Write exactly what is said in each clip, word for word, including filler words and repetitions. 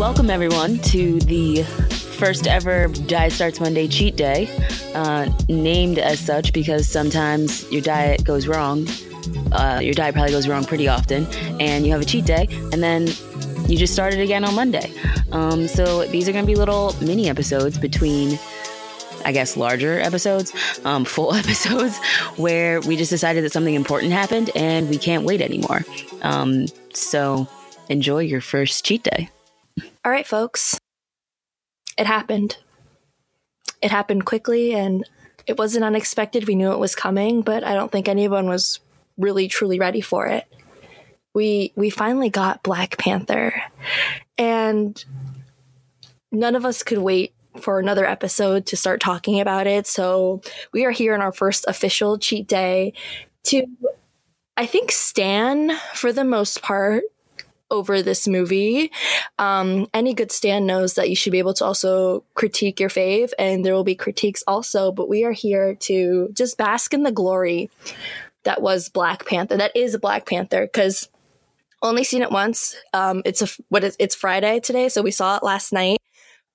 Welcome, everyone, to the first ever Diet Starts Monday cheat day, uh, named as such because sometimes your diet goes wrong. Uh, your diet probably goes wrong pretty often, and you have a cheat day, and then you just start it again on Monday. Um, so these are going to be little mini episodes between, I guess, larger episodes, um, full episodes, where we just decided that something important happened and we can't wait anymore. Um, so enjoy your first cheat day. All right, folks. It happened. It happened quickly, and it wasn't unexpected. We knew it was coming, but I don't think anyone was really truly ready for it. We we finally got Black Panther, and none of us could wait for another episode to start talking about it. So we are here on our first official cheat day to, I think, stan for the most part over this movie. Um, any good stan knows that you should be able to also critique your fave, and there will be critiques also, but we are here to just bask in the glory that was Black Panther. That is Black Panther, because only seen it once. Um, it's a what is it's Friday today, so we saw it last night,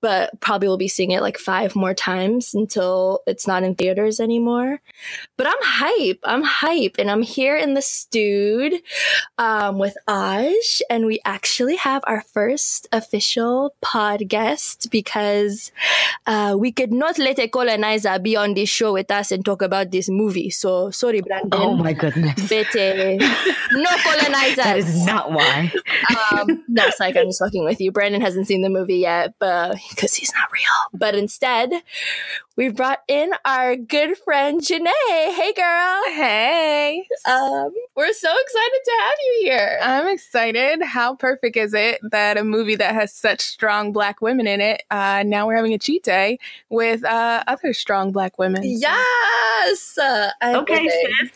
but probably we'll be seeing it like five more times until it's not in theaters anymore. But I'm hype. I'm hype, and I'm here in the stewed um, with Aj, and we actually have our first official pod guest because uh, we could not let a colonizer be on this show with us and talk about this movie. So sorry, Brandon. Oh my goodness. But, uh, no colonizers. That is not why. um, no, it's like I'm just fucking with you. Brandon hasn't seen the movie yet, but. Because he's not real. But instead, we brought in our good friend, Janae. Hey, girl. Hey. Um, we're so excited to have you here. I'm excited. How perfect is it that a movie that has such strong Black women in it, uh, now we're having a cheat day with uh, other strong Black women. So. Yes. Uh, okay, sis.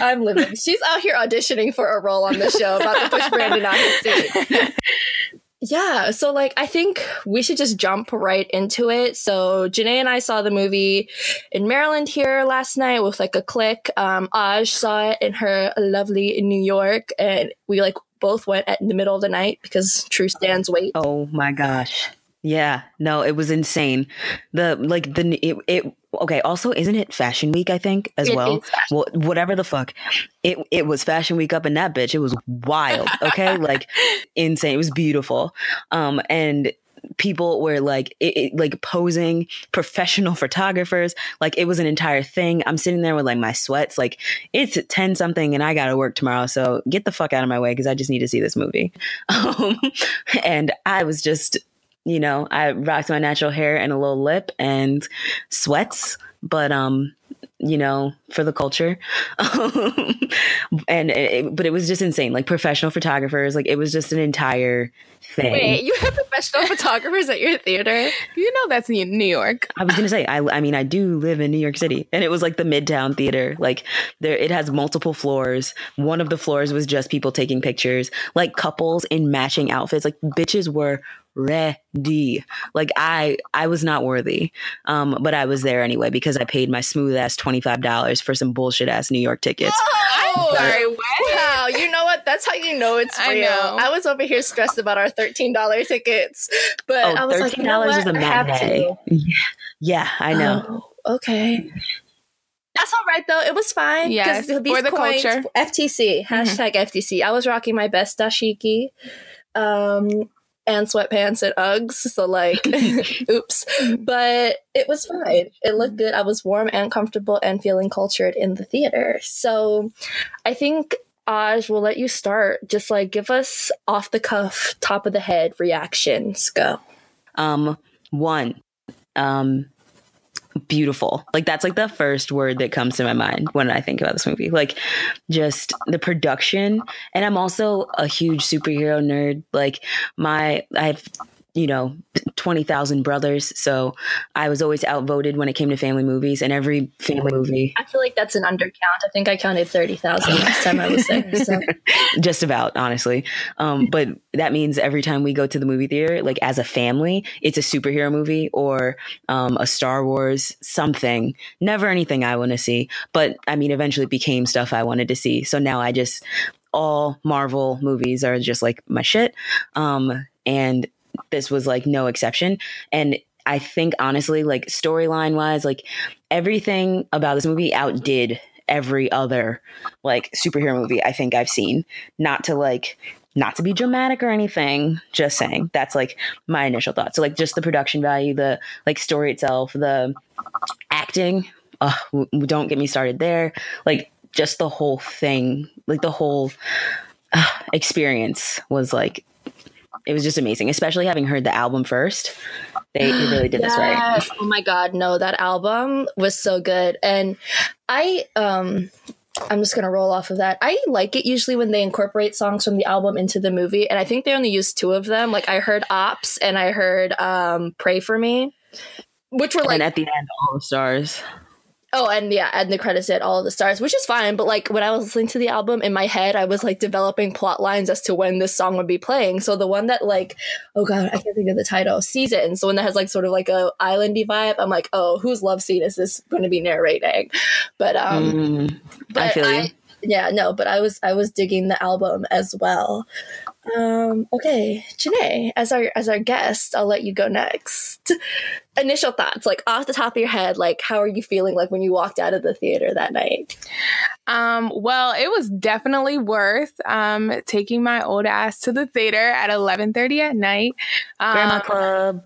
I'm living. She's out here auditioning for a role on the show, about to push Brandon on his seat. Yeah, so like I think we should just jump right into it. So Janae and I saw the movie in Maryland here last night with like a clique. Um, Aj saw it in her lovely New York, and we like both went at in the middle of the night because true stans wait. Oh my gosh. Yeah, no, it was insane. The like the it, it okay. Also, isn't it Fashion Week? I think as it well. Well, whatever the fuck, it it was Fashion Week up in that bitch. It was wild. Okay, like insane. It was beautiful. Um, and people were like it, it, like posing, professional photographers. Like it was an entire thing. I'm sitting there with like my sweats. Like it's at ten something, and I gotta work tomorrow. So get the fuck out of my way because I just need to see this movie. Um, and I was just. You know, I rocked my natural hair and a little lip and sweats, but, um, you know, for the culture. and it, But it was just insane. Like professional photographers, like it was just an entire thing. Wait, you have professional photographers at your theater? You know that's in New York. I was going to say, I, I mean, I do live in New York City. And it was like the Midtown Theater. Like there, it has multiple floors. One of the floors was just people taking pictures. Like couples in matching outfits. Like bitches were... ready. Like I, I was not worthy. Um, but I was there anyway, because I paid my smooth ass twenty-five dollars for some bullshit ass New York tickets. Oh, I'm sorry. Wow. You know what? That's how you know it's real. I know. I was over here stressed about our thirteen dollars tickets, but oh, I was thirteen dollars like, you know what? Is a matinee. Yeah. Yeah, I know. Oh, okay. That's all right, though. It was fine. Yes. These for the coins, culture. F T C. Hashtag mm-hmm. F T C. I was rocking my best dashiki. Um, and sweatpants and Uggs, so like oops, but it was fine. It looked good. I was warm and comfortable and feeling cultured in the theater. So I think Aj, we'll let you start. Just like give us off the cuff, top of the head reactions. Go. Um one um beautiful. Like that's like the first word that comes to my mind when I think about this movie. Like just the production. And I'm also a huge superhero nerd. Like my, I have, you know, twenty thousand brothers. So I was always outvoted when it came to family movies and every family movie. I feel like that's an undercount. I think I counted thirty thousand last time I was there. So. Just about, honestly. Um, but that means every time we go to the movie theater, like as a family, it's a superhero movie or um, a Star Wars something. Never anything I want to see. But I mean, eventually it became stuff I wanted to see. So now I just, all Marvel movies are just like my shit. Um, and this was like no exception. And I think honestly, like storyline wise, like everything about this movie outdid every other like superhero movie I think I've seen. Not to like, not to be dramatic or anything, just saying that's like my initial thought. So like just the production value, the like story itself, the acting, uh, don't get me started there. Like just the whole thing, like the whole uh, experience was like, it was just amazing, especially having heard the album first. They really did yes. this right. Oh my God. No, that album was so good. And I, um, I'm just going to roll off of that. I like it usually when they incorporate songs from the album into the movie. And I think they only used two of them. Like I heard Ops and I heard um, Pray For Me, which were like. And at the end, All the Stars. Oh, and yeah, and the credits did All the Stars, which is fine. But like when I was listening to the album in my head, I was like developing plot lines as to when this song would be playing. So the one that like, oh God, I can't think of the title, Season. So when that has like sort of like a islandy vibe, I'm like, oh, whose love scene is this going to be narrating? But um, mm, but I feel you. I, yeah, no, but I was I was digging the album as well. Um, okay, Janae, as our as our guest, I'll let you go next. Initial thoughts, like off the top of your head, like how are you feeling like when you walked out of the theater that night? Um, well, it was definitely worth um taking my old ass to the theater at eleven thirty at night. Um, Grandma Club.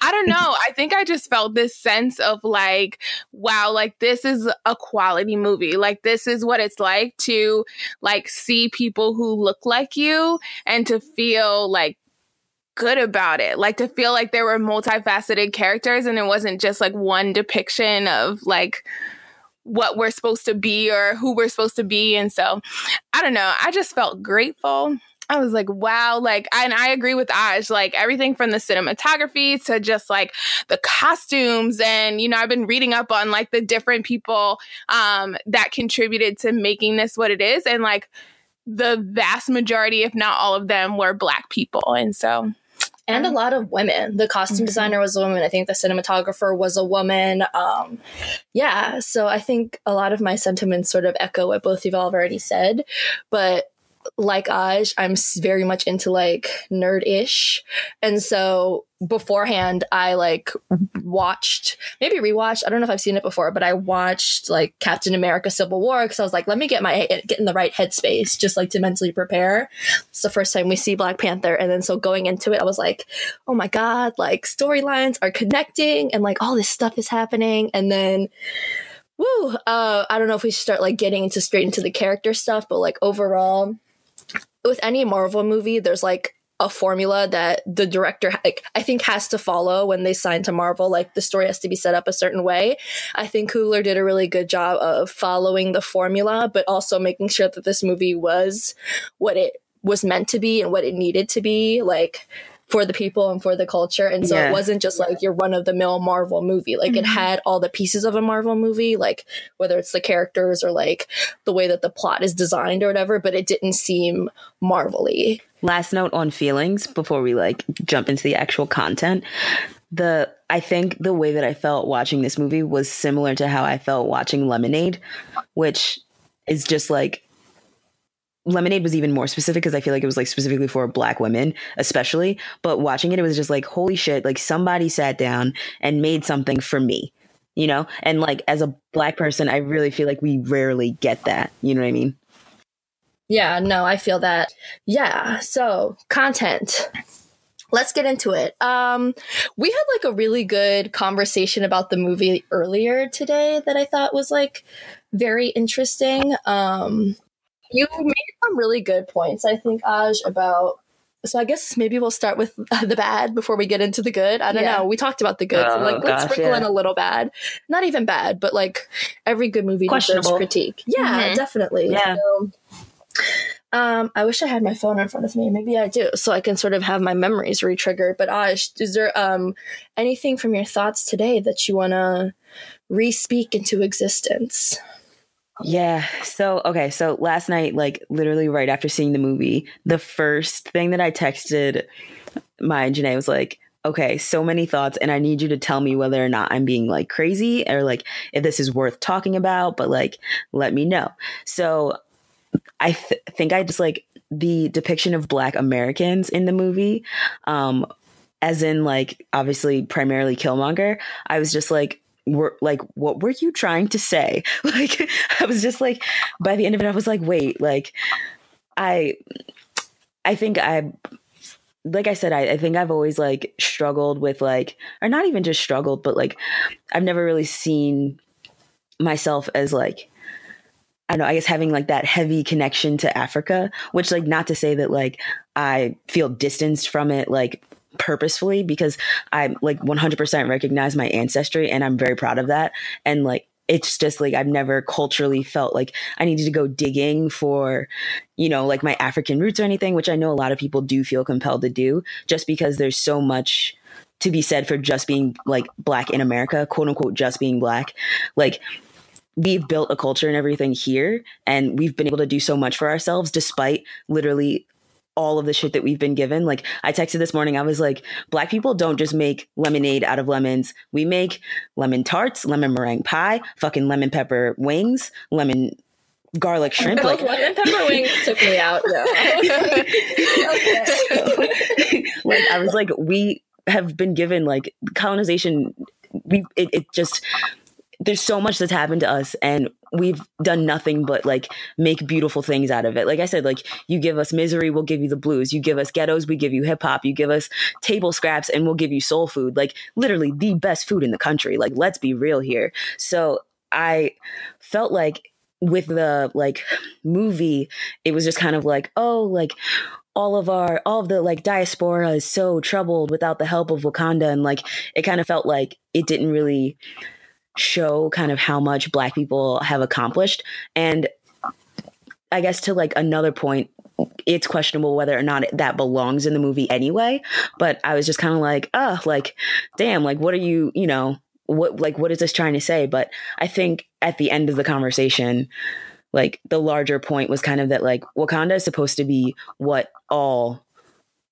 I don't know. I think I just felt this sense of like, wow, like this is a quality movie. Like this is what it's like to like see people who look like you and to feel like good about it, like to feel like there were multifaceted characters and it wasn't just like one depiction of like what we're supposed to be or who we're supposed to be. And so I don't know, I just felt grateful. I was like, wow, like, and I agree with Aj, like everything from the cinematography to just like the costumes. And, you know, I've been reading up on like the different people um, that contributed to making this what it is. And like the vast majority, if not all of them, were Black people. And so... And a lot of women. The costume mm-hmm. designer was a woman. I think the cinematographer was a woman. Um, yeah. So I think a lot of my sentiments sort of echo what both of y'all have already said. But like Aj, I'm very much into like nerd-ish. And so beforehand, I like watched, maybe rewatched. I don't know if I've seen it before, but I watched like Captain America: Civil War because I was like, let me get my get in the right headspace, just like to mentally prepare. It's the first time we see Black Panther, and then so going into it, I was like, oh my God, like storylines are connecting, and like all this stuff is happening, and then. Woo! Uh, I don't know if we should start like getting into straight into the character stuff, but like overall, with any Marvel movie, there's like a formula that the director like I think has to follow when they sign to Marvel. Like the story has to be set up a certain way. I think Coogler did a really good job of following the formula, but also making sure that this movie was what it was meant to be and what it needed to be. Like. For the people and for the culture. And so yeah. It wasn't just like your run-of-the-mill Marvel movie. Like mm-hmm. It had all the pieces of a Marvel movie, like whether it's the characters or like the way that the plot is designed or whatever, but it didn't seem Marvel-y. Last note on feelings before we like jump into the actual content. The I think the way that I felt watching this movie was similar to how I felt watching Lemonade, which is just like, Lemonade was even more specific because I feel like it was like specifically for Black women, especially. But watching it, it was just like, holy shit, like somebody sat down and made something for me, you know? And like as a Black person, I really feel like we rarely get that. You know what I mean? Yeah, no, I feel that. Yeah. So content. Let's get into it. Um, we had like a really good conversation about the movie earlier today that I thought was like very interesting. Um, You made some really good points, I think, Aj, about... So I guess maybe we'll start with the bad before we get into the good. I don't yeah. know. We talked about the good. Oh, so like, gosh, let's sprinkle yeah. in a little bad. Not even bad, but like every good movie deserves critique. Yeah, mm-hmm. definitely. Yeah. So, um, I wish I had my phone in front of me. Maybe I do, so I can sort of have my memories re-triggered. But Aj, is there um, anything from your thoughts today that you want to re-speak into existence? Yeah. So, okay. So last night, like literally right after seeing the movie, the first thing that I texted my Janae was like, okay, so many thoughts. And I need you to tell me whether or not I'm being like crazy or like if this is worth talking about, but like, let me know. So I th- think I just like the depiction of Black Americans in the movie, um, as in, like, obviously primarily Killmonger, I was just like, were, like, what were you trying to say? Like, I was just like, by the end of it, I was like, wait, like, I, I think I, like I said, I, I think I've always, like, struggled with, like, or not even just struggled, but, like, I've never really seen myself as, like, I don't know, I guess having, like, that heavy connection to Africa, which, like, not to say that, like, I feel distanced from it, like, purposefully, because I'm, like, one hundred percent recognize my ancestry and I'm very proud of that. And, like, it's just like I've never culturally felt like I needed to go digging for, you know, like my African roots or anything, which I know a lot of people do feel compelled to do just because there's so much to be said for just being like Black in America, quote unquote, just being Black. Like, we've built a culture and everything here, and we've been able to do so much for ourselves despite literally all of the shit that we've been given. Like, I texted this morning, I was like, Black people don't just make lemonade out of lemons. We make lemon tarts, lemon meringue pie, fucking lemon pepper wings, lemon garlic shrimp. Like, lemon pepper wings took me out. No. Okay. So, like, I was like, we have been given, like, colonization. We it, it just, there's so much that's happened to us, and we've done nothing but, like, make beautiful things out of it. Like I said, like, you give us misery, we'll give you the blues. You give us ghettos, we give you hip hop. You give us table scraps, and we'll give you soul food. Like, literally the best food in the country. Like, let's be real here. So I felt like with the, like, movie, it was just kind of like, oh, like, all of our, all of the, like, diaspora is so troubled without the help of Wakanda. And, like, it kind of felt like it didn't really show kind of how much Black people have accomplished. And I guess to, like, another point, it's questionable whether or not that belongs in the movie anyway, but I was just kind of like, oh, like, damn, like, what are you, you know, what, like, what is this trying to say? But I think at the end of the conversation, like, the larger point was kind of that, like, Wakanda is supposed to be what all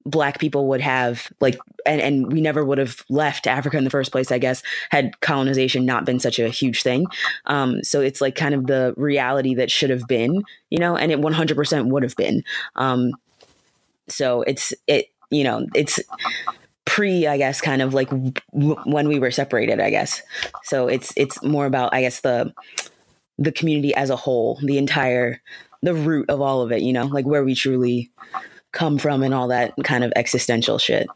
Black people would have, like, and, and we never would have left Africa in the first place, I guess, had colonization not been such a huge thing. Um, so it's, like, kind of the reality that should have been, you know, and it one hundred percent would have been. Um, so it's, it, you know, it's pre, I guess, kind of like w- when we were separated, I guess. So it's, it's more about, I guess, the, the community as a whole, the entire, the root of all of it, you know, like where we truly come from and all that kind of existential shit.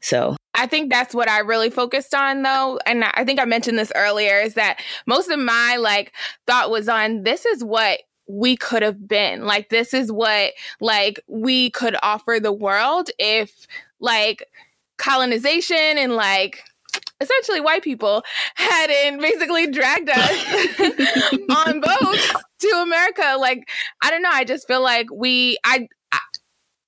So I think that's what I really focused on, though. And I think I mentioned this earlier, is that most of my, like, thought was on, this is what we could have been. Like, this is what, like, we could offer the world if, like, colonization and, like, essentially white people hadn't basically dragged us on boats to America. Like, I don't know. I just feel like we, I, I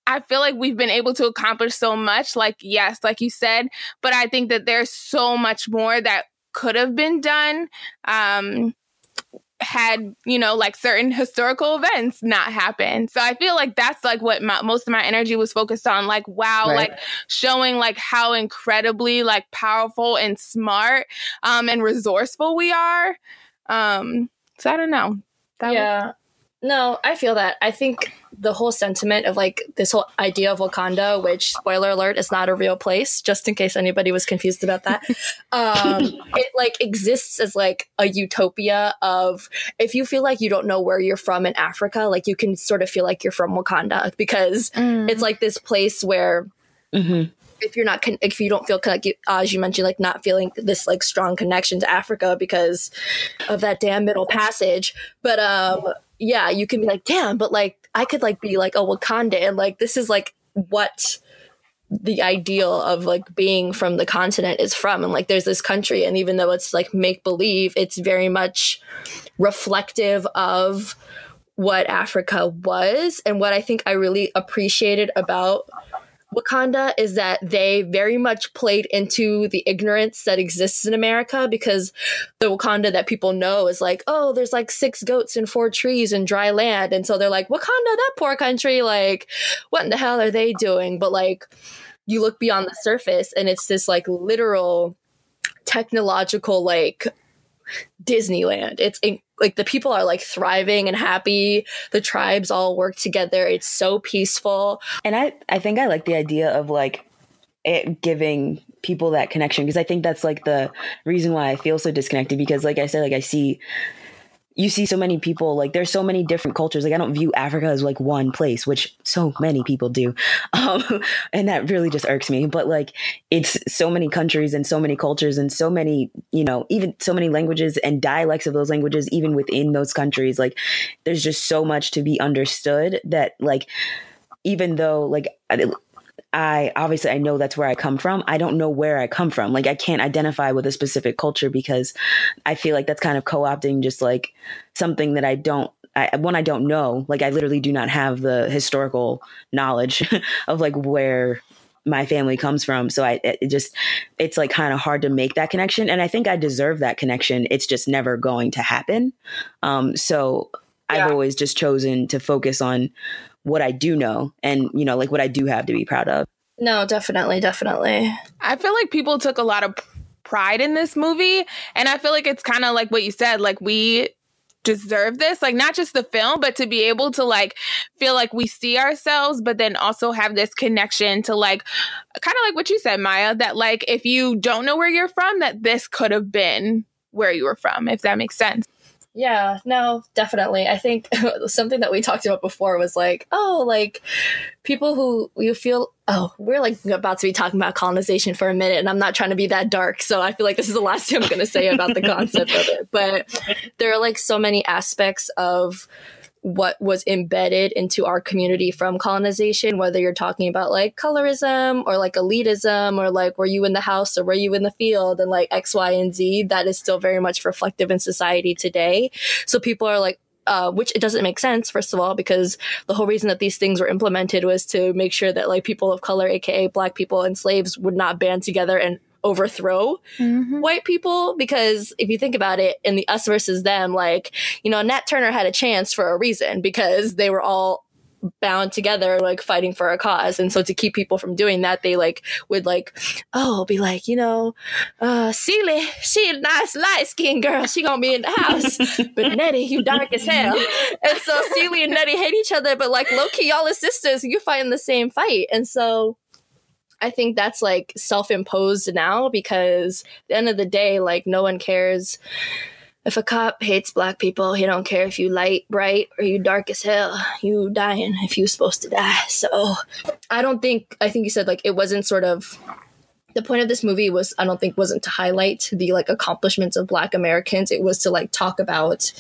I feel like we've been able to accomplish so much, like, yes, like you said, but I think that there's so much more that could have been done um, had, you know, like, certain historical events not happened. So I feel like that's, like, what my, most of my energy was focused on, like, wow, right. Like, showing, like, how incredibly, like, powerful and smart um, and resourceful we are. Um, so I don't know. That yeah. Was- No, I feel that. I think the whole sentiment of, like, this whole idea of Wakanda, which, spoiler alert, is not a real place, just in case anybody was confused about that. um, it, like, exists as, like, a utopia of, if you feel like you don't know where you're from in Africa, like, you can sort of feel like you're from Wakanda, because mm. it's, like, this place where mm-hmm. if you're not, con- if you don't feel, con- like, you, uh, as you mentioned, like, not feeling this, like, strong connection to Africa because of that damn Middle Passage. But, um... yeah, you can be like, damn, but, like, I could, like, be like a Wakandan, and, like, this is, like, what the ideal of, like, being from the continent is from. And, like, there's this country, and even though it's, like, make believe, it's very much reflective of what Africa was. And what I think I really appreciated about Wakanda is that they very much played into the ignorance that exists in America, because the Wakanda that people know is like, oh, there's like six goats and four trees and dry land. And so they're like, Wakanda, that poor country, like, what in the hell are they doing? But, like, you look beyond the surface and it's this, like, literal technological, like, Disneyland. It's like the people are like thriving and happy. The tribes all work together. It's so peaceful. And I, I think I like the idea of like it giving people that connection, because I think that's like the reason why I feel so disconnected, because like I said, like I see you see so many people, like there's so many different cultures. Like I don't view Africa as like one place, which so many people do. Um, and that really just irks me. But like, it's so many countries and so many cultures and so many, you know, even so many languages and dialects of those languages, even within those countries. Like there's just so much to be understood that like, even though like, I, I obviously I know that's where I come from. I don't know where I come from. Like I can't identify with a specific culture, because I feel like that's kind of co-opting just like something that I don't, I, one I don't know. Like I literally do not have the historical knowledge of like where my family comes from. So I it just, it's like kind of hard to make that connection. And I think I deserve that connection. It's just never going to happen. Um, so yeah. I've always just chosen to focus on what I do know and, you know, like what I do have to be proud of. No, definitely. Definitely. I feel like people took a lot of pride in this movie. And I feel like it's kind of like what you said, like we deserve this, like not just the film, but to be able to like feel like we see ourselves, but then also have this connection to like kind of like what you said, Maya, that like if you don't know where you're from, that this could have been where you were from, if that makes sense. Yeah, no, definitely. I think something that we talked about before was like, oh, like people who you feel, oh, we're like about to be talking about colonization for a minute, and I'm not trying to be that dark. So I feel like this is the last thing I'm going to say about the concept of it. But there are like so many aspects of what was embedded into our community from colonization, whether you're talking about like colorism or like elitism or like were you in the house or were you in the field and like X, Y, and Z, that is still very much reflective in society today. So people are like, Uh, which it doesn't make sense, first of all, because the whole reason that these things were implemented was to make sure that like people of color, A K A black people and slaves, would not band together and overthrow mm-hmm. white people. Because if you think about it in the us versus them, like, you know, Nat Turner had a chance for a reason, because they were all bound together, like fighting for a cause. And so to keep people from doing that, they like would like, oh, be like, you know, uh, Celie, she a nice light skinned girl, she gonna be in the house. But Nettie, you dark as hell. And so Celie and Nettie hate each other, but like low key, y'all as sisters, you fight in the same fight. And so I think that's like self-imposed now, because at the end of the day, like no one cares. If a cop hates black people, he don't care if you light, bright, or you dark as hell. You dying if you supposed to die. So I don't think, I think you said like it wasn't sort of, the point of this movie was, I don't think wasn't to highlight the like accomplishments of black Americans. It was to like talk about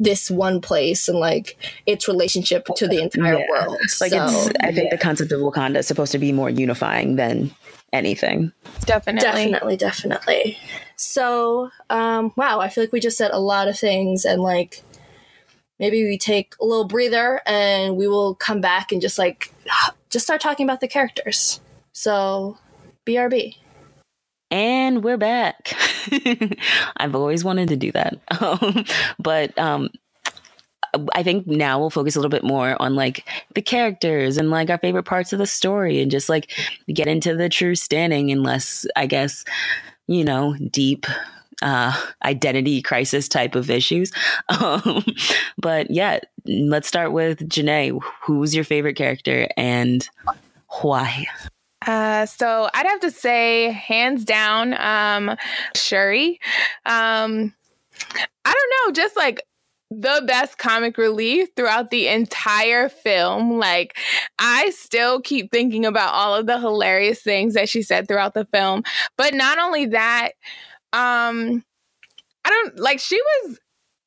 this one place and like its relationship to the entire yeah. world. Like so, it's, I think yeah. the concept of Wakanda is supposed to be more unifying than anything. Definitely. Definitely, definitely. So, um, wow, I feel like we just said a lot of things, and like maybe we take a little breather and we will come back and just like just start talking about the characters. So, B R B. And we're back. I've always wanted to do that. Um, but um I think now we'll focus a little bit more on like the characters and like our favorite parts of the story, and just like get into the true standing, unless I guess, you know, deep uh, identity crisis type of issues. Um, but yeah, let's start with Janae. Who's your favorite character and why? Uh, so I'd have to say hands down, um, Shuri. Um, I don't know, just like the best comic relief throughout the entire film. Like, I still keep thinking about all of the hilarious things that she said throughout the film. But not only that, um, I don't like, she was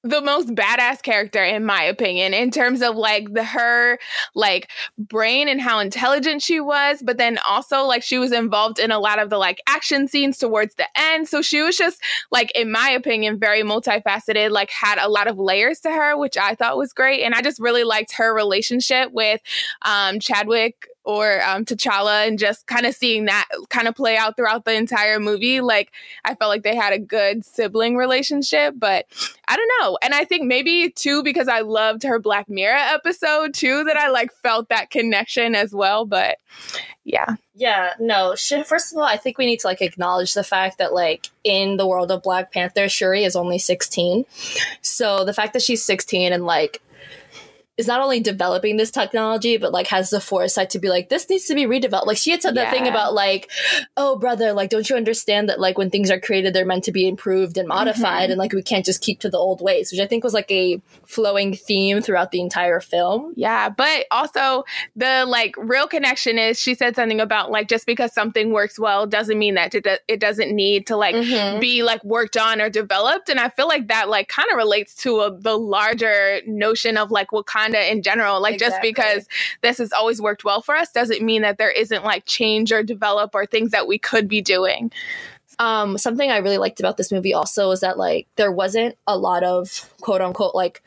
the most badass character, in my opinion, in terms of like the her like brain and how intelligent she was. But then also like she was involved in a lot of the like action scenes towards the end. So she was just like, in my opinion, very multifaceted, like had a lot of layers to her, which I thought was great. And I just really liked her relationship with um, Chadwick or um, T'Challa, and just kind of seeing that kind of play out throughout the entire movie. Like, I felt like they had a good sibling relationship, but I don't know. And I think maybe too, because I loved her Black Mirror episode too, that I like felt that connection as well. But yeah. Yeah, no. Sh- first of all, I think we need to like acknowledge the fact that like in the world of Black Panther, Shuri is only sixteen. So the fact that she's sixteen and like is not only developing this technology, but like has the foresight to be like, this needs to be redeveloped. Like she had said yeah. that thing about like, oh brother, like don't you understand that like when things are created, they're meant to be improved and modified, mm-hmm. and like we can't just keep to the old ways, which I think was like a flowing theme throughout the entire film. Yeah, but also the like real connection is she said something about like just because something works well doesn't mean that it doesn't need to like mm-hmm. be like worked on or developed. And I feel like that like kind of relates to a, the larger notion of like Wakanda in general, like exactly. just because this has always worked well for us doesn't mean that there isn't like change or develop or things that we could be doing. Um, something I really liked about this movie also is that like there wasn't a lot of quote unquote like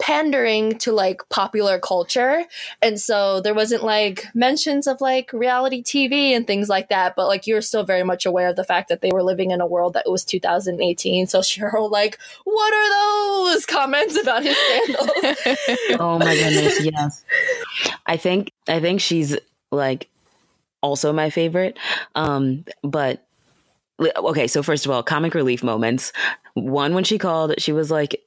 pandering to like popular culture, and so there wasn't like mentions of like reality T V and things like that, but like you're still very much aware of the fact that they were living in a world that was two thousand eighteen. So Cheryl, like, what are those comments about his sandals? Oh my goodness, yes. I think I think she's like also my favorite, um but okay, so first of all, comic relief moments. One, when she called, she was like,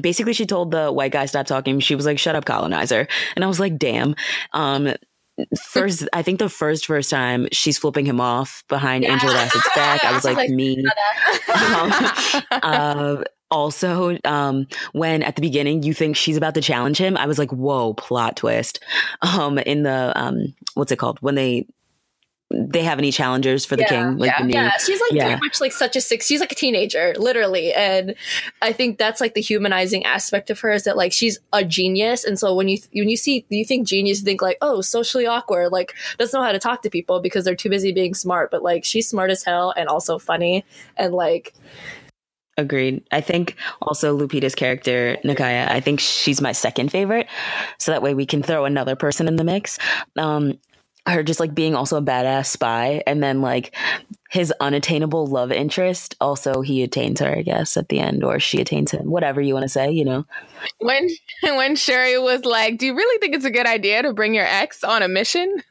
basically she told the white guy, stop talking. She was like, shut up, colonizer. And I was like, damn. Um, first, I think the first, first time she's flipping him off behind yeah. Angela Bassett's back. I was like, like me. um, uh, also, um, when at the beginning you think she's about to challenge him, I was like, whoa, plot twist. Um, in the, um, what's it called? When they... they have any challengers for the yeah, king? Like yeah. The new, yeah, she's like yeah. pretty much like such a six. She's like a teenager, literally. And I think that's like the humanizing aspect of her is that like she's a genius. And so when you when you see you think genius, you think like, oh, socially awkward, like doesn't know how to talk to people because they're too busy being smart. But like she's smart as hell and also funny and like. Agreed. I think also Lupita's character, Nakaya, I think she's my second favorite. So that way we can throw another person in the mix. Um, her just like being also a badass spy, and then like his unattainable love interest. Also, he attains her, I guess, at the end, or she attains him, whatever you want to say, you know. When when Shuri was like, do you really think it's a good idea to bring your ex on a mission?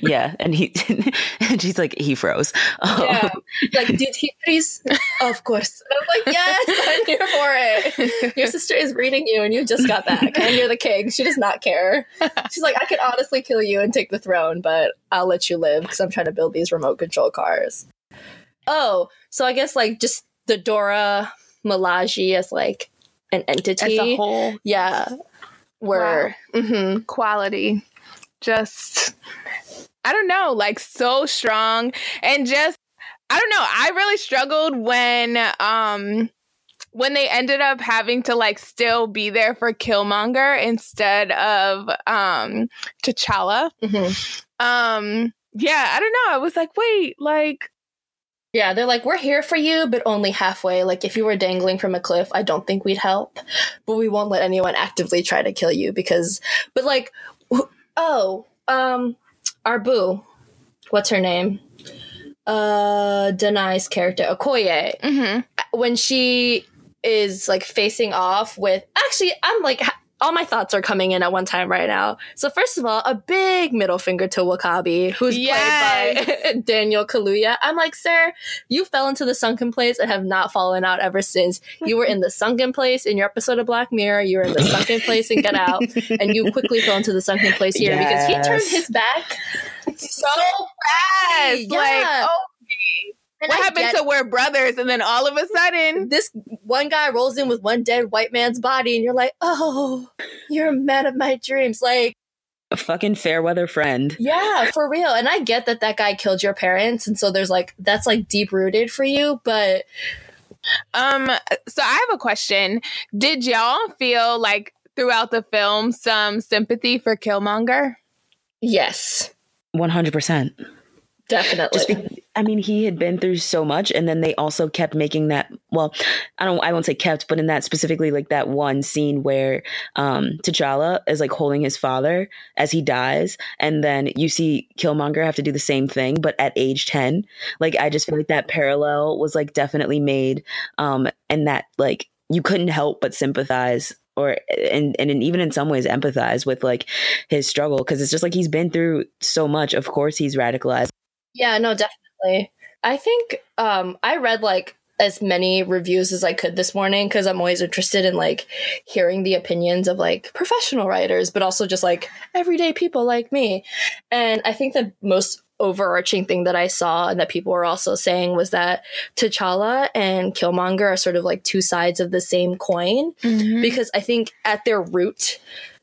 Yeah. And he and she's like, he froze. Yeah. Like, did he freeze? Of course. And I'm like, yes, I'm here for it. Your sister is reading you and you just got back and you're the king. She does not care. She's like, I could honestly kill you and take the throne, but I'll let you live because I'm trying to build these remote control cars. Oh, so I guess like just the Dora Milaji as like an entity. As a whole. Yeah. Were wow. mm-hmm. quality. Just, I don't know, like so strong. And just, I don't know, I really struggled when... um when they ended up having to like still be there for Killmonger instead of um, T'Challa. Mm-hmm. Um, yeah, I don't know. I was like, wait, like. Yeah, they're like, we're here for you, but only halfway. Like if you were dangling from a cliff, I don't think we'd help. But we won't let anyone actively try to kill you because. But like, oh, um, our boo. What's her name? Uh, Danai's character, Okoye. Mm-hmm. When she is like facing off with, actually I'm like, all my thoughts are coming in at one time right now. So first of all, a big middle finger to Wakabi, who's yes. played by Daniel Kaluuya. I'm like, sir, you fell into the sunken place and have not fallen out ever since. You were in the sunken place in your episode of Black Mirror. You were in the sunken place in Get Out, and you quickly fell into the sunken place here yes. because he turned his back so fast. Yeah. Like, oh, And what I happened to we're brothers, and then all of a sudden, this one guy rolls in with one dead white man's body, and you're like, "Oh, you're a man of my dreams!" Like a fucking fair weather friend. Yeah, for real. And I get that that guy killed your parents, and so there's like that's like deep rooted for you. But um, so I have a question: did y'all feel like throughout the film some sympathy for Killmonger? Yes, one hundred percent, definitely. Just be- I mean, he had been through so much, and then they also kept making that, well, I don't, I won't say kept, but in that specifically, like that one scene where um, T'Challa is like holding his father as he dies. And then you see Killmonger have to do the same thing, but at age ten, like, I just feel like that parallel was like definitely made. Um, and that like, you couldn't help but sympathize or, and, and in, even in some ways empathize with like his struggle. Cause it's just like, he's been through so much. Of course he's radicalized. Yeah, no, definitely. I think um, I read like as many reviews as I could this morning because I'm always interested in like hearing the opinions of like professional writers, but also just like everyday people like me. And I think the most overarching thing that I saw and that people were also saying was that T'Challa and Killmonger are sort of like two sides of the same coin, mm-hmm. because I think at their root,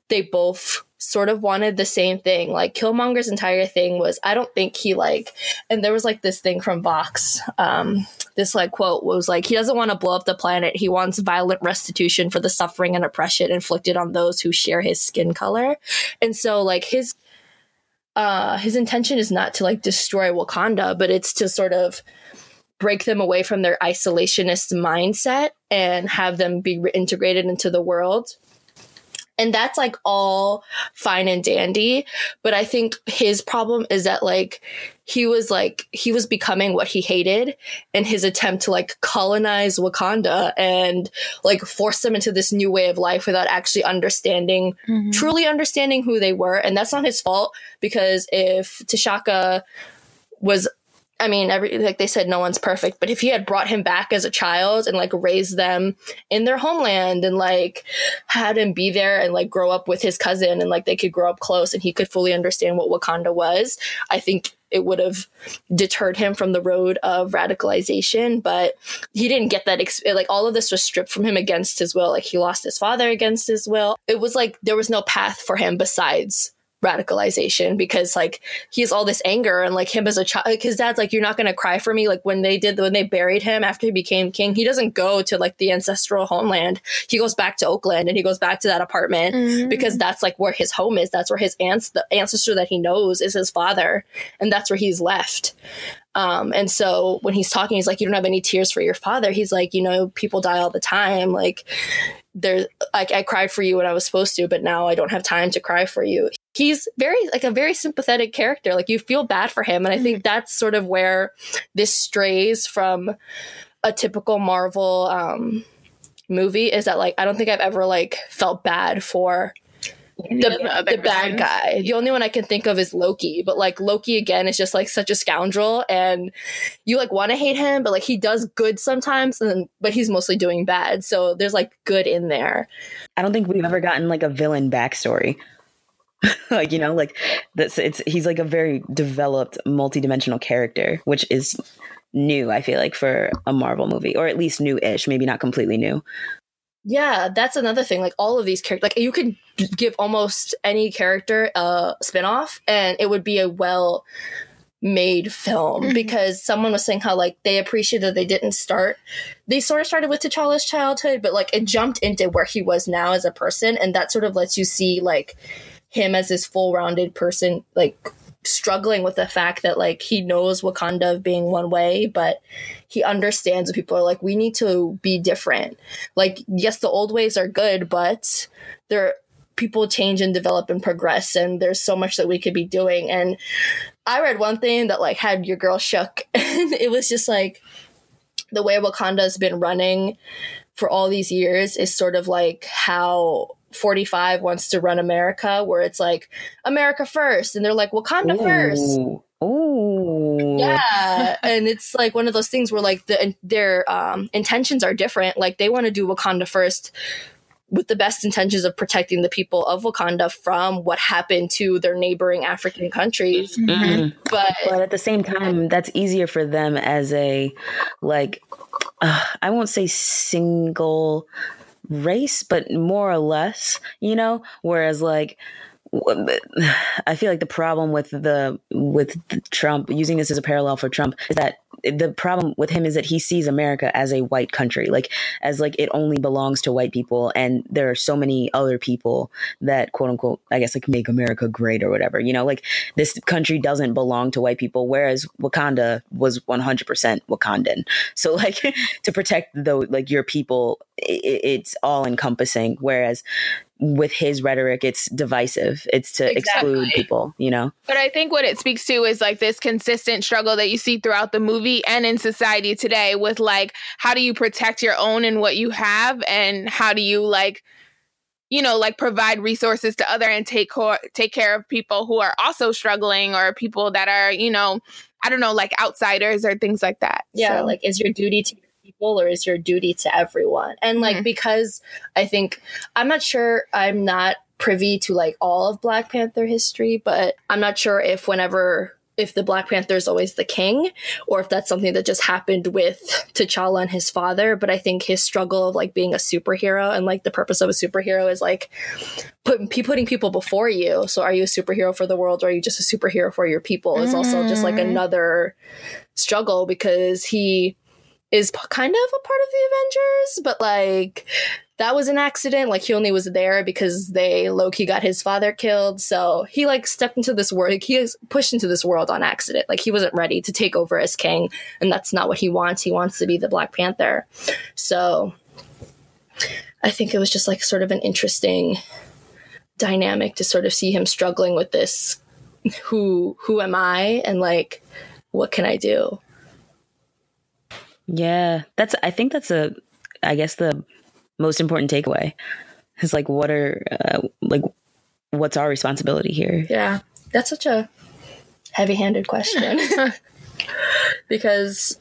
they both sort of wanted the same thing. Like Killmonger's entire thing was, I don't think he like, and there was like this thing from Vox, um, this like quote was like, he doesn't want to blow up the planet. He wants violent restitution for the suffering and oppression inflicted on those who share his skin color. And so like his, uh, his intention is not to like destroy Wakanda, but it's to sort of break them away from their isolationist mindset and have them be reintegrated into the world. And that's like all fine and dandy. But I think his problem is that like he was like he was becoming what he hated in his attempt to like colonize Wakanda and like force them into this new way of life without actually understanding, mm-hmm. truly understanding who they were. And that's not his fault, because if T'Chaka was, I mean, every, like they said, no one's perfect, but if he had brought him back as a child and like raised them in their homeland and like had him be there and like grow up with his cousin and like they could grow up close and he could fully understand what Wakanda was, I think it would have deterred him from the road of radicalization. But he didn't get that. Exp- like all of this was stripped from him against his will. Like he lost his father against his will. It was like there was no path for him besides radicalization, because like he has all this anger and like him as a child, like his dad's like, you're not gonna cry for me. Like when they did when they buried him after he became king, he doesn't go to like the ancestral homeland. He goes back to Oakland and he goes back to that apartment, mm-hmm. because that's like where his home is. That's where his aunts the ancestor that he knows is his father, and that's where he's left. Um, and so when he's talking, he's like, you don't have any tears for your father. He's like, you know, people die all the time. Like there's like, I cried for you when I was supposed to, but now I don't have time to cry for you. He's very like a very sympathetic character. Like you feel bad for him. And I think that's sort of where this strays from a typical Marvel, um, movie, is that like, I don't think I've ever like felt bad for The, the bad guy. The only one I can think of is Loki, but like Loki again is just like such a scoundrel, and you like want to hate him, but like he does good sometimes, and then, but he's mostly doing bad. So there's like good in there. I don't think we've ever gotten like a villain backstory. Like, you know, like that's it's he's like a very developed, multidimensional character, which is new. I feel like for a Marvel movie, or at least new-ish, maybe not completely new. Yeah, that's another thing. Like all of these characters, like you could give almost any character a spinoff and it would be a well made film, mm-hmm. because someone was saying how like they appreciated that they didn't start. They sort of started with T'Challa's childhood, but like it jumped into where he was now as a person. And that sort of lets you see like him as this full rounded person, like struggling with the fact that like he knows Wakanda being one way, but he understands that people are like, we need to be different. Like, yes, the old ways are good, but there people change and develop and progress, and there's so much that we could be doing. And I read one thing that like had your girl shook, and it was just like the way Wakanda has been running for all these years is sort of like how forty-five wants to run America, where it's like America first, and they're like Wakanda Ooh. first. Ooh. Yeah, and it's like one of those things where like the, their um, intentions are different. Like they want to do Wakanda first with the best intentions of protecting the people of Wakanda from what happened to their neighboring African countries. Mm-hmm. But, but at the same time, that's easier for them as a like uh, I won't say single race, but more or less, you know, whereas like I feel like the problem with the with Trump, using this as a parallel for Trump, is that the problem with him is that he sees America as a white country, like as like it only belongs to white people. And there are so many other people that, quote unquote, I guess, like make America great or whatever, you know, like this country doesn't belong to white people, whereas Wakanda was one hundred percent Wakandan. So like to protect though, like your people, it, it's all encompassing. Whereas with his rhetoric, it's divisive. It's to exactly. exclude people, you know? But I think what it speaks to is like this consistent struggle that you see throughout the movie and in society today with like, how do you protect your own and what you have? And how do you like, you know, like provide resources to other and take, co- take care of people who are also struggling or people that are, you know, I don't know, like outsiders or things like that. Yeah. So. Like is your duty to people or is your duty to everyone? And like, mm-hmm. because I think I'm not sure I'm not privy to like all of Black Panther history, but I'm not sure if whenever if the Black Panther is always the king or if that's something that just happened with T'Challa and his father. But I think his struggle of like being a superhero and like the purpose of a superhero is like put, putting people before you. So are you a superhero for the world or are you just a superhero for your people is mm. also just like another struggle because he is kind of a part of the Avengers, but like that was an accident. Like he only was there because they low-key got his father killed. So he like stepped into this world. Like, he was pushed into this world on accident. Like he wasn't ready to take over as king, and that's not what he wants. He wants to be the Black Panther. So I think it was just like sort of an interesting dynamic to sort of see him struggling with this. Who, who am I? And like, what can I do? Yeah, that's, I think that's a, I guess the most important takeaway is like, what are, uh, like, what's our responsibility here? Yeah, that's such a heavy-handed question because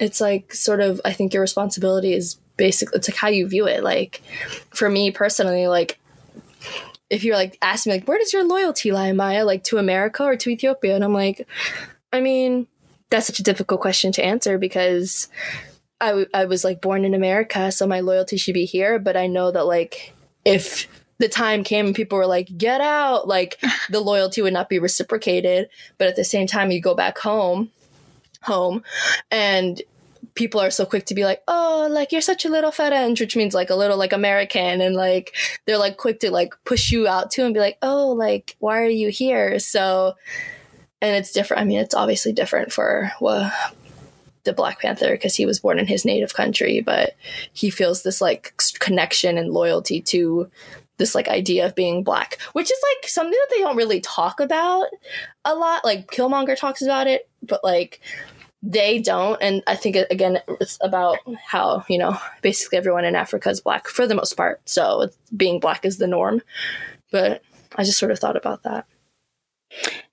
it's like sort of, I think your responsibility is basically, it's like how you view it. Like for me personally, like if you're like asking me like, where does your loyalty lie, Maya? Like to America or to Ethiopia? And I'm like, I mean... that's such a difficult question to answer because I, w- I was like born in America, so my loyalty should be here. But I know that like if the time came and people were like, get out, like the loyalty would not be reciprocated. But at the same time, you go back home, home and people are so quick to be like, oh, like you're such a little Ferenc, which means like a little like American. And like they're like quick to like push you out too and be like, oh, like why are you here? So and it's different. I mean, it's obviously different for well, the Black Panther because he was born in his native country, but he feels this like connection and loyalty to this like idea of being Black, which is like something that they don't really talk about a lot. Like Killmonger talks about it, but like they don't. And I think, again, it's about how, you know, basically everyone in Africa is Black for the most part. So it's, being Black is the norm. But I just sort of thought about that.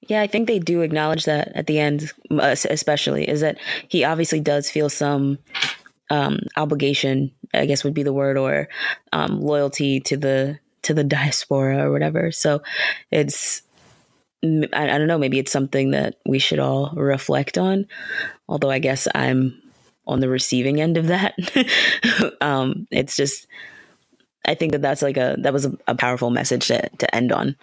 Yeah, I think they do acknowledge that at the end, especially, is that he obviously does feel some um, obligation, I guess would be the word, or um, loyalty to the to the diaspora or whatever. So it's, I, I don't know, maybe it's something that we should all reflect on, although I guess I'm on the receiving end of that. um, it's just, I think that that's like a, that was a, a powerful message to, to end on.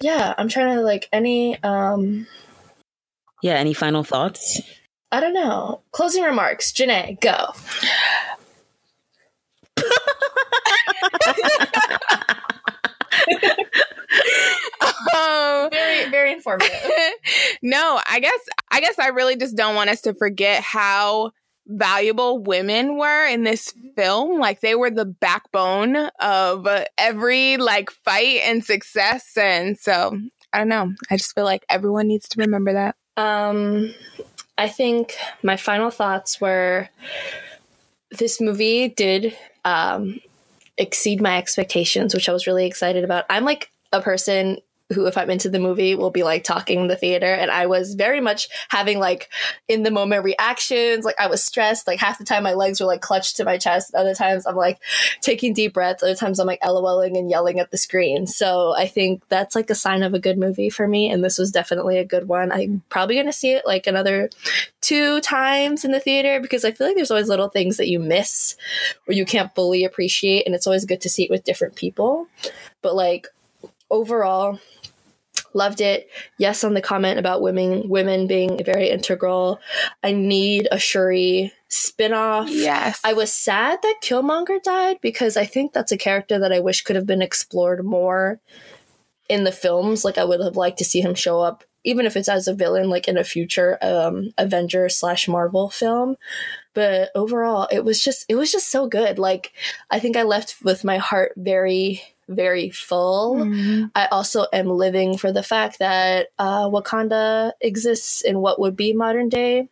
Yeah, I'm trying to like any um yeah, any final thoughts? I don't know. Closing remarks. Janae, go. um, very very informative. No, I guess I guess I really just don't want us to forget how valuable women were in this film. Like they were the backbone of uh, every like fight and success, and so I don't know, I just feel like everyone needs to remember that. um I think my final thoughts were this movie did um exceed my expectations, which I was really excited about. I'm like a person who, if I'm into the movie, will be like talking in the theater. And I was very much having like in the moment reactions. Like I was stressed. Like half the time my legs were like clutched to my chest. Other times I'm like taking deep breaths. Other times I'm like LOLing and yelling at the screen. So I think that's like a sign of a good movie for me. And this was definitely a good one. I'm probably going to see it like another two times in the theater because I feel like there's always little things that you miss or you can't fully appreciate. And it's always good to see it with different people. But like, overall, loved it. Yes, on the comment about women women being very integral. I need a Shuri spinoff. Yes. I was sad that Killmonger died because I think that's a character that I wish could have been explored more in the films. Like, I would have liked to see him show up, even if it's as a villain, like in a future um, Avengers slash Marvel film. But overall, it was just it was just so good. Like, I think I left with my heart very, very full. Mm-hmm. I also am living for the fact that uh, Wakanda exists in what would be modern day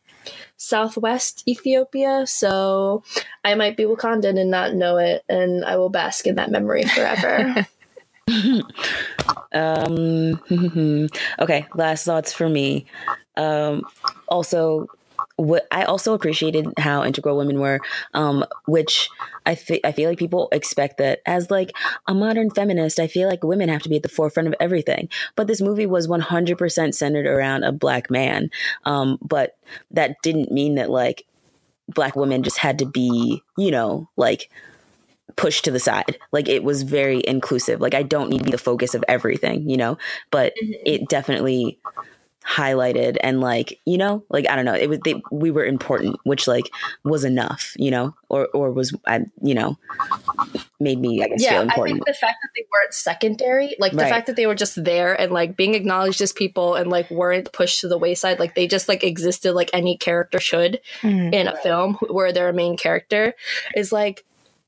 Southwest Ethiopia. So I might be Wakandan and not know it, and I will bask in that memory forever. um, okay, last thoughts for me. Um, also, What I also appreciated how integral women were, um, which I fe- I feel like people expect that as like a modern feminist, I feel like women have to be at the forefront of everything. But this movie was one hundred percent centered around a black man. Um, but that didn't mean that like black women just had to be, you know, like pushed to the side. Like, it was very inclusive. Like, I don't need to be the focus of everything, you know, but it definitely highlighted and like, you know, like, I don't know, it was they, we were important, which like was enough, you know, or or was I, you know, made me I guess yeah, feel important. I think the fact that they weren't secondary, like right. the fact that they were just there and like being acknowledged as people and like weren't pushed to the wayside, like they just like existed like any character should mm. in a film where they're a main character is like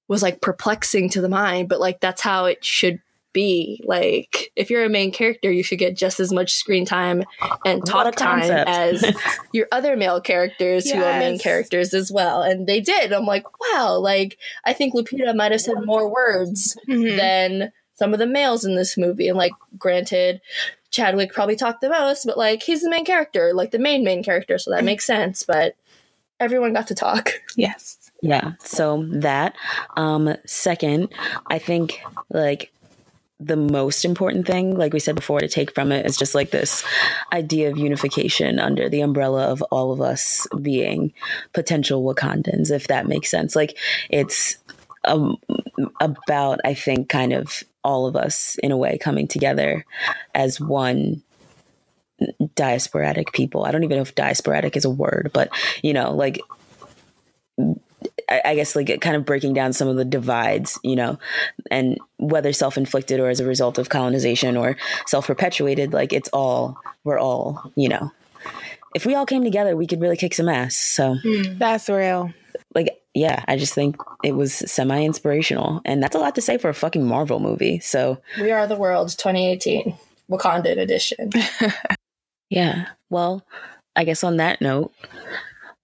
was like perplexing to the mind, but like that's how it should be. Be like, if you're a main character, you should get just as much screen time and talk time as your other male characters yes. who are main characters as well. And they did. I'm like, wow. Like, I think Lupita might have said more words mm-hmm. than some of the males in this movie. And like, granted, Chadwick probably talked the most, but like, he's the main character, like the main main character, so that mm-hmm. makes sense. But everyone got to talk. Yes. Yeah. So that. Um, second, I think like. The most important thing, like we said before, to take from it is just like this idea of unification under the umbrella of all of us being potential Wakandans, if that makes sense. Like, it's um, about, I think, kind of all of us in a way coming together as one diasporatic people. I don't even know if diasporatic is a word, but, you know, like, I guess like kind of breaking down some of the divides, you know, and whether self-inflicted or as a result of colonization or self-perpetuated, like it's all, we're all, you know, if we all came together, we could really kick some ass. So that's real. Like, yeah, I just think it was semi-inspirational, and that's a lot to say for a fucking Marvel movie. So We Are the World twenty eighteen Wakanda edition. Yeah. Well, I guess on that note,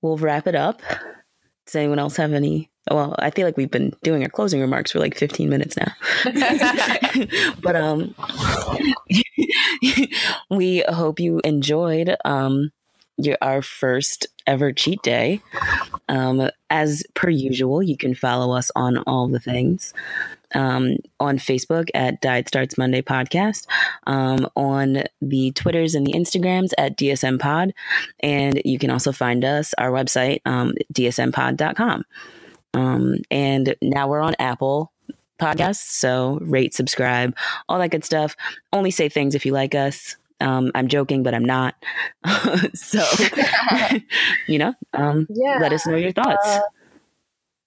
we'll wrap it up. Does anyone else have any? Well, I feel like we've been doing our closing remarks for like fifteen minutes now. But um, we hope you enjoyed um, your our first ever cheat day. Um, as per usual, you can follow us on all the things. Um, on Facebook at Diet Starts Monday Podcast, um, on the Twitters and the Instagrams at D S M Pod. And you can also find us, our website, um, D S M pod dot com. Um, and now we're on Apple Podcasts. So rate, subscribe, all that good stuff. Only say things if you like us. Um, I'm joking, but I'm not. So, you know, um, yeah. Let us know your thoughts. Uh-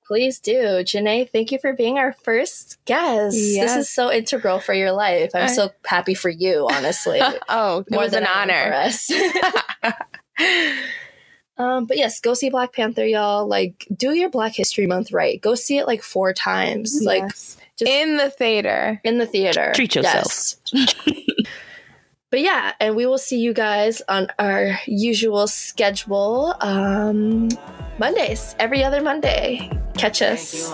Please do. Janae, thank you for being our first guest. Yes. This is so integral for your life. I'm I... so happy for you, honestly. Oh, it More was than an honor. For us. um, but yes, go see Black Panther, y'all. Like, do your Black History Month right. Go see it like four times. Yes. Like, just in the theater. In the theater. Treat yourself. Yes. But yeah, and we will see you guys on our usual schedule. Um, Mondays, every other Monday. Catch us.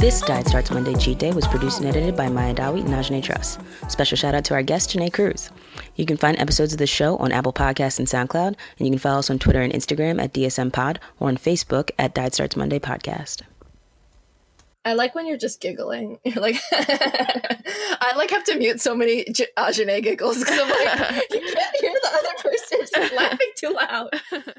This Diet Starts Monday Cheat Day was produced and edited by Maya Dawi and Ajanae Trust. Special shout out to our guest, Janae Cruz. You can find episodes of this show on Apple Podcasts and SoundCloud, and you can follow us on Twitter and Instagram at D S M Pod or on Facebook at Diet Starts Monday Podcast. I like when you're just giggling. You're like, I like have to mute so many J- Ajanae giggles because I'm like, you can't hear the other person. She's laughing too loud.